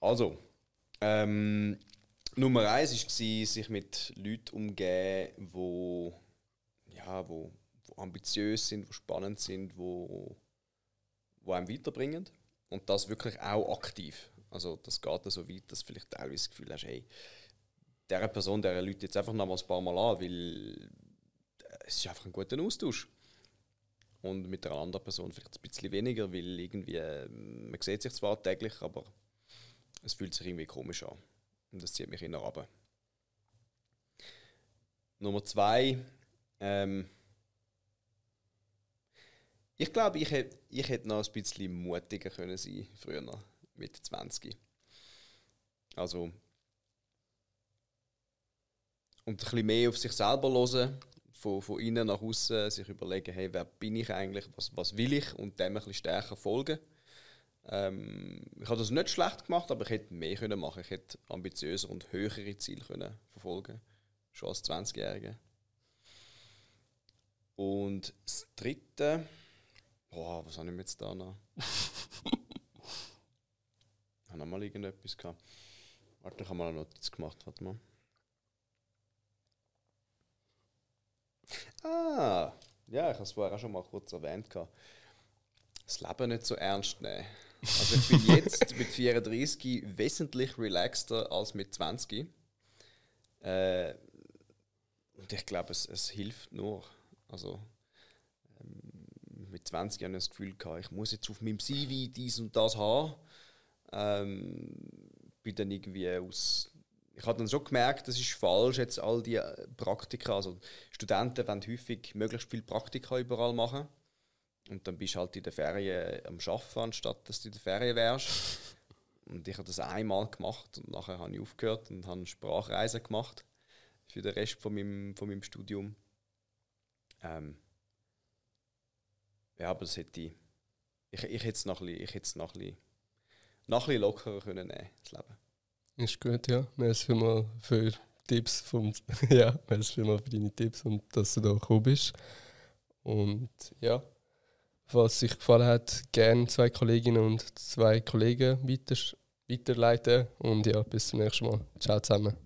Also, Nummer 1 war, sich mit Leuten umgeben, die ambitiös sind, die spannend sind, die einem weiterbringen. Und das wirklich auch aktiv. Also das geht so weit, dass du vielleicht teilweise das Gefühl hast, hey, dieser Person, dieser Leute jetzt einfach noch mal ein paar Mal an, weil es ist einfach ein guter Austausch. Und mit einer anderen Person vielleicht ein bisschen weniger, weil irgendwie, man sieht sich zwar täglich, aber es fühlt sich irgendwie komisch an. Und das zieht mich immer runter. Nummer 2. Ich glaube, ich hätte noch ein bisschen mutiger können sein früher, mit 20. Also, und ein bisschen mehr auf sich selber hören. Von innen nach außen sich überlegen, hey, wer bin ich eigentlich, was will ich, und dem ein bisschen stärker folgen. Ich habe das nicht schlecht gemacht, aber ich hätte mehr können machen. Ich hätte ambitiöser und höhere Ziele können verfolgen, schon als 20-Jähriger. Und das 3. Was habe ich jetzt da noch? Ich habe noch mal irgendetwas gehabt. Warte, ich habe mal eine Notiz gemacht. Warte mal. Ah, ja, ich habe es vorher auch schon mal kurz erwähnt. Das Leben nicht so ernst nehmen. Also ich bin jetzt mit 34 wesentlich relaxter als mit 20. Und ich glaube, es hilft nur. Also mit 20 hatte ich das Gefühl, ich muss jetzt auf meinem CV dies und das haben. Bin dann irgendwie ich habe dann schon gemerkt, das ist falsch, jetzt all die Praktika. Also Studenten wollen häufig möglichst viele Praktika überall machen. Und dann bist du halt in den Ferien am Arbeiten, anstatt dass du in den Ferien wärst. Und ich habe das einmal gemacht und nachher habe ich aufgehört und habe Sprachreisen gemacht für den Rest von meinem Studium. Ja, aber das hätte ich hätte es noch ein bisschen lockerer können nehmen, das Leben. Ist gut, ja. Merci vielmals für Tipps für deine Tipps und dass du da gekommen bist. Und ja, was sich gefallen hat, gerne 2 Kolleginnen und 2 Kollegen weiterleiten. Und ja, bis zum nächsten Mal. Ciao zusammen.